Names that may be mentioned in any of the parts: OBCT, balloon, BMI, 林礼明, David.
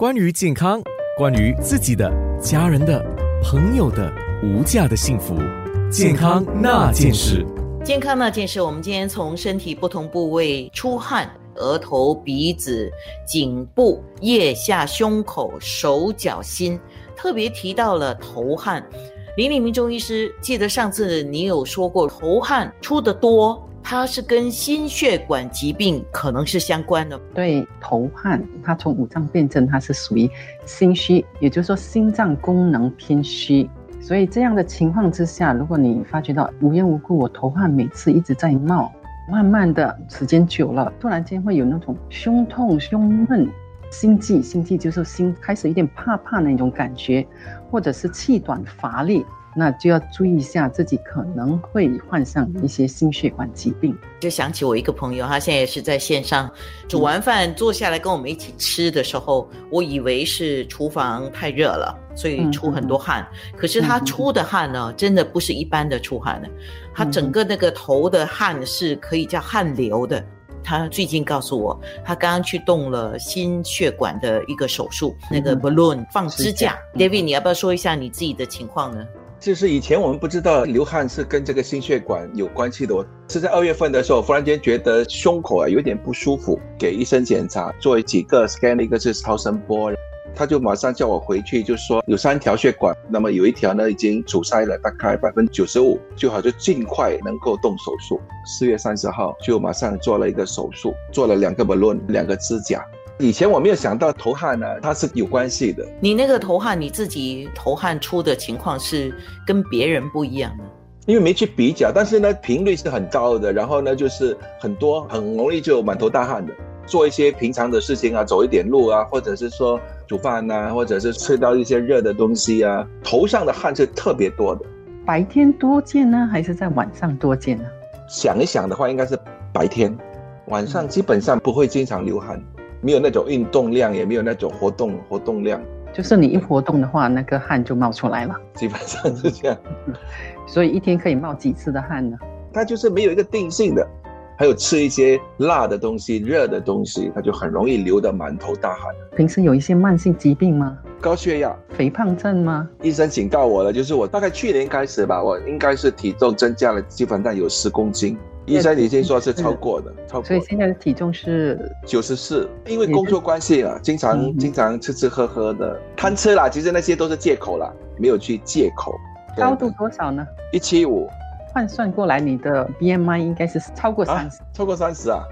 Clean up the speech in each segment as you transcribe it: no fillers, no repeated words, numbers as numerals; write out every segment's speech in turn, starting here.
关于健康，关于自己的、家人的、朋友的无价的幸福，健康那件事。健康那件事，我们今天从身体不同部位出汗，额头、鼻子、颈部、腋下、胸口、手脚、心，特别提到了头汗。林礼明中医师，记得上次你有说过，头汗出得多，它是跟心血管疾病可能是相关的。对，头汗它从五脏辩证，它是属于心虚，也就是说心脏功能偏虚。所以这样的情况之下，如果你发觉到无缘无故我头汗每次一直在冒，慢慢的时间久了，突然间会有那种胸痛、胸闷、心悸，心悸就是心开始有点怕怕那种感觉，或者是气短乏力，那就要注意一下自己可能会患上一些心血管疾病。就想起我一个朋友，他现在也是在线上，煮完饭坐下来跟我们一起吃的时候，我以为是厨房太热了，所以出很多汗，可是他出的汗呢，真的不是一般的出汗的，他整个那个头的汗是可以叫汗流的。他最近告诉我，他刚刚去动了心血管的一个手术，那个 balloon 放支架。David， 你要不要说一下你自己的情况呢？就是以前我们不知道流汗是跟这个心血管有关系的。我是在2月份的时候，忽然间觉得胸口有点不舒服，给医生检查，做几个 scan， 一个是超声波，他就马上叫我回去，就说有3条血管，那么有一条呢已经阻塞了大概 95%， 最好就尽快能够动手术。4月30号就马上做了一个手术，做了2个 balloon， 2个支架。以前我没有想到头汗呢，它是有关系的。你那个头汗，你自己头汗出的情况是跟别人不一样的？因为没去比较，但是呢频率是很高的，然后呢就是很多，很容易就满头大汗的。做一些平常的事情啊，走一点路啊，或者是说煮饭啊，或者是吃到一些热的东西啊，头上的汗是特别多的。白天多见呢，还是在晚上多见呢？想一想的话，应该是白天，晚上基本上不会经常流汗。没有那种运动量，也没有那种活动量，就是你一活动的话，那个汗就冒出来了，基本上是这样。所以一天可以冒几次的汗呢？它就是没有一个定性的。还有吃一些辣的东西、热的东西，它就很容易流得满头大汗。平时有一些慢性疾病吗？高血压、肥胖症吗？医生警告我了，就是我大概去年开始吧，我应该是体重增加了基本上有10公斤，医生已经说是超过的。所以现在的体重是94，因为工作关系啊，经常吃喝喝的，贪吃啦，其实那些都是借口啦，没有去借口。高度多少呢？175。换算过来，你的 BMI 应该是超过30。超过30啊？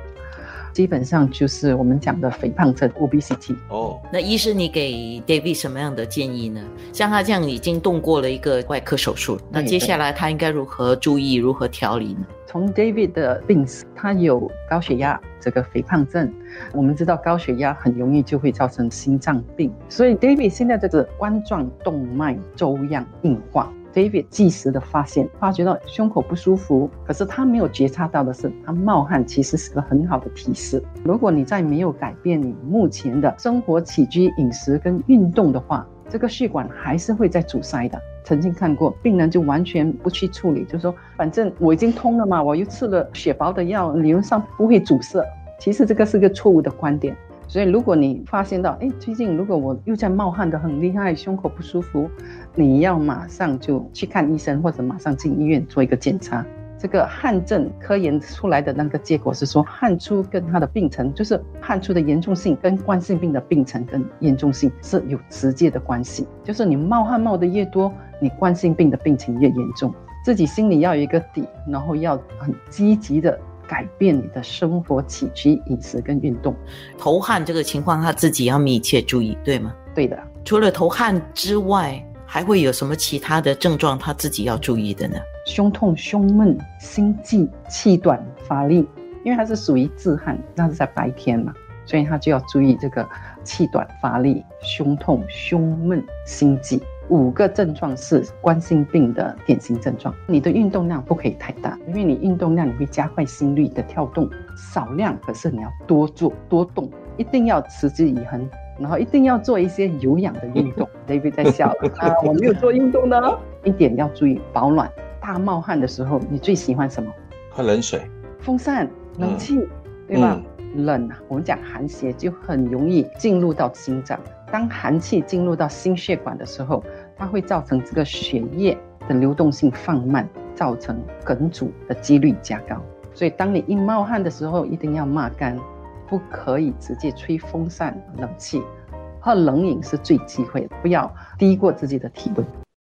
基本上就是我们讲的肥胖症 OBCT。哦，那医生，你给 David 什么样的建议呢？像他这样已经动过了一个外科手术，那接下来他应该如何注意、如何调理呢？从 David 的病史，他有高血压、这个肥胖症。我们知道高血压很容易就会造成心脏病，所以 David 现在这个冠状动脉粥样硬化。David 及时的发觉到胸口不舒服，可是他没有觉察到的是，他冒汗其实是个很好的提示。如果你再没有改变你目前的生活起居、饮食跟运动的话，这个血管还是会在阻塞的。曾经看过病人就完全不去处理，就说反正我已经通了嘛，我又吃了血薄的药，理论上不会阻塞。其实这个是个错误的观点。所以如果你发现到最近如果我又在冒汗的很厉害，胸口不舒服，你要马上就去看医生，或者马上进医院做一个检查。这个汗症科研出来的那个结果是说，汗出跟它的病程，就是汗出的严重性跟冠心病的病程跟严重性是有直接的关系，就是你冒汗冒得越多，你冠心病的病情越严重。自己心里要有一个底，然后要很积极的改变你的生活起居、饮食跟运动。头汗这个情况，他自己要密切注意，对吗？对的。除了头汗之外，还会有什么其他的症状他自己要注意的呢？胸痛、胸闷、心悸、气短乏力，因为它是属于自汗，那是在白天嘛，所以他就要注意这个气短乏力、胸痛、胸闷、心悸。5个症状是冠心病的典型症状。你的运动量不可以太大，因为你运动量你会加快心率的跳动，少量可是你要多做多动，一定要持之以恒，然后一定要做一些有氧的运动。David 在笑了啊，我没有做运动呢。一点要注意保暖。大冒汗的时候，你最喜欢什么？喝冷水、风扇、冷气，对吧？冷，我们讲寒邪就很容易进入到心脏，当寒气进入到心血管的时候，它会造成这个血液的流动性放慢，造成梗阻的几率加高。所以当你一冒汗的时候，一定要抹干，不可以直接吹风扇、冷气，喝冷饮是最忌讳的，不要低过自己的体温。